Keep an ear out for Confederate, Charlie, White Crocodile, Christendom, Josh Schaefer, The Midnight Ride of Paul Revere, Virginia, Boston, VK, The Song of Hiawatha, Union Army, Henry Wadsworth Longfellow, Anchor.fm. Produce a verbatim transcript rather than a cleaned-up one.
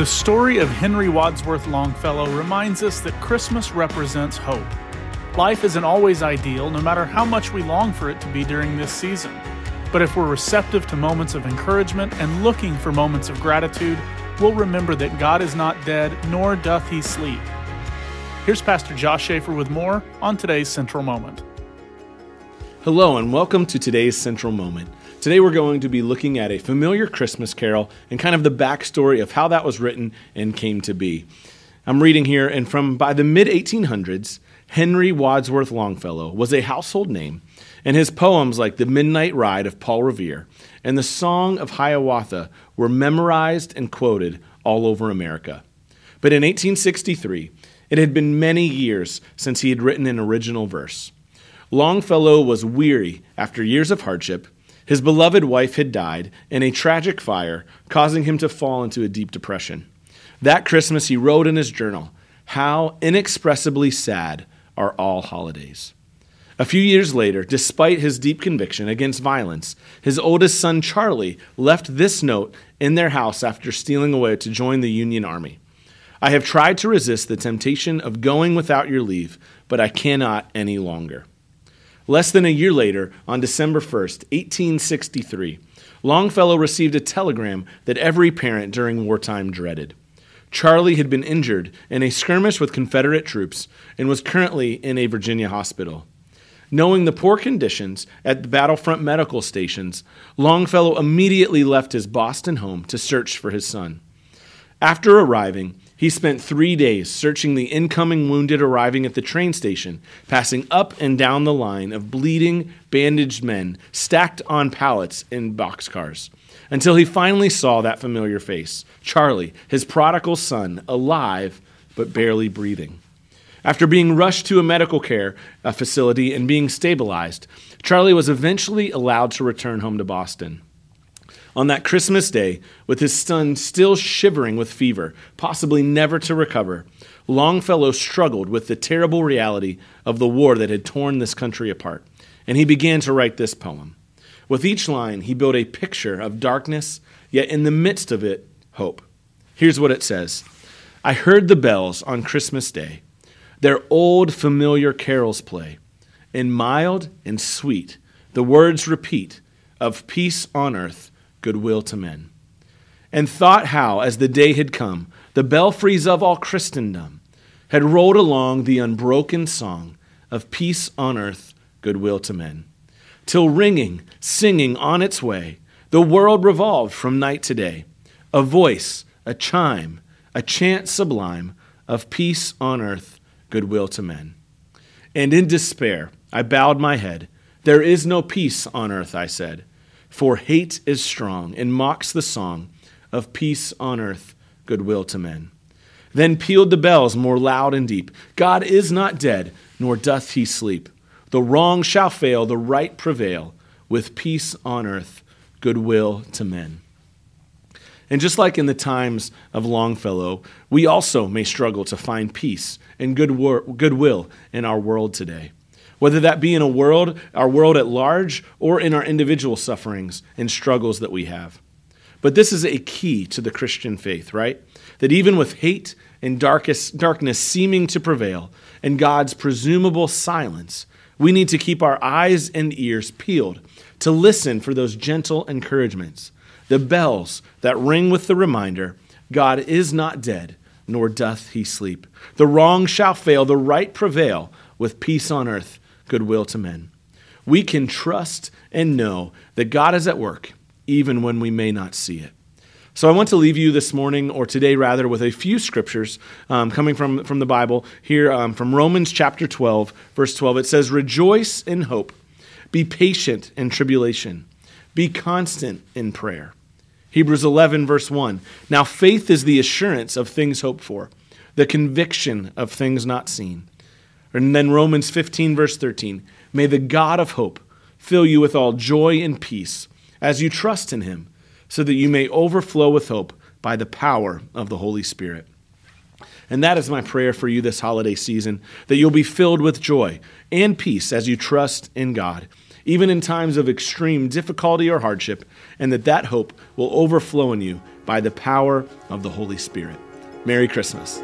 The story of Henry Wadsworth Longfellow reminds us that Christmas represents hope. Life isn't always ideal, no matter how much we long for it to be during this season. But if we're receptive to moments of encouragement and looking for moments of gratitude, we'll remember that God is not dead, nor doth he sleep. Here's Pastor Josh Schaefer with more on today's Central Moment. Hello and welcome to today's Central Moment. Today we're going to be looking at a familiar Christmas carol and kind of the backstory of how that was written and came to be. I'm reading here, and from by the mid eighteen hundreds, Henry Wadsworth Longfellow was a household name, and his poems like The Midnight Ride of Paul Revere and The Song of Hiawatha were memorized and quoted all over America. But in eighteen sixty-three, it had been many years since he had written an original verse. Longfellow was weary after years of hardship. His beloved wife had died in a tragic fire, causing him to fall into a deep depression. That Christmas, he wrote in his journal, "How inexpressibly sad are all holidays." A few years later, despite his deep conviction against violence, his oldest son, Charlie, left this note in their house after stealing away to join the Union Army. "I have tried to resist the temptation of going without your leave, but I cannot any longer." Less than a year later, on December first, eighteen sixty-three, Longfellow received a telegram that every parent during wartime dreaded. Charlie had been injured in a skirmish with Confederate troops and was currently in a Virginia hospital. Knowing the poor conditions at the battlefront medical stations, Longfellow immediately left his Boston home to search for his son. After arriving, he spent three days searching the incoming wounded arriving at the train station, passing up and down the line of bleeding, bandaged men stacked on pallets in boxcars, until he finally saw that familiar face, Charlie, his prodigal son, alive but barely breathing. After being rushed to a medical care facility and being stabilized, Charlie was eventually allowed to return home to Boston. On that Christmas day, with his son still shivering with fever, possibly never to recover, Longfellow struggled with the terrible reality of the war that had torn this country apart, and he began to write this poem. With each line, he built a picture of darkness, yet in the midst of it, hope. Here's what it says. "I heard the bells on Christmas Day, their old familiar carols play, and mild and sweet the words repeat of peace on earth, goodwill to men. And thought how, as the day had come, the belfries of all Christendom had rolled along the unbroken song of peace on earth, goodwill to men. Till ringing, singing on its way, the world revolved from night to day, a voice, a chime, a chant sublime of peace on earth, goodwill to men. And in despair, I bowed my head. There is no peace on earth, I said. For hate is strong and mocks the song of peace on earth, goodwill to men. Then pealed the bells more loud and deep. God is not dead, nor doth he sleep. The wrong shall fail, the right prevail, with peace on earth, goodwill to men." And just like in the times of Longfellow, we also may struggle to find peace and good wor- goodwill in our world today. Whether that be in a world, our world at large, or in our individual sufferings and struggles that we have. But this is a key to the Christian faith, right? That even with hate and darkest, darkness seeming to prevail and God's presumable silence, we need to keep our eyes and ears peeled to listen for those gentle encouragements, the bells that ring with the reminder, God is not dead, nor doth he sleep. The wrong shall fail, the right prevail, with peace on earth, goodwill to men. We can trust and know that God is at work, even when we may not see it. So I want to leave you this morning, or today rather, with a few scriptures um, coming from, from the Bible. Here um, from Romans chapter twelve, verse twelve, it says, "Rejoice in hope, be patient in tribulation, be constant in prayer." Hebrews eleven, verse one, "Now faith is the assurance of things hoped for, the conviction of things not seen." And then Romans fifteen, verse thirteen, "May the God of hope fill you with all joy and peace as you trust in him, so that you may overflow with hope by the power of the Holy Spirit." And that is my prayer for you this holiday season, that you'll be filled with joy and peace as you trust in God, even in times of extreme difficulty or hardship, and that that hope will overflow in you by the power of the Holy Spirit. Merry Christmas.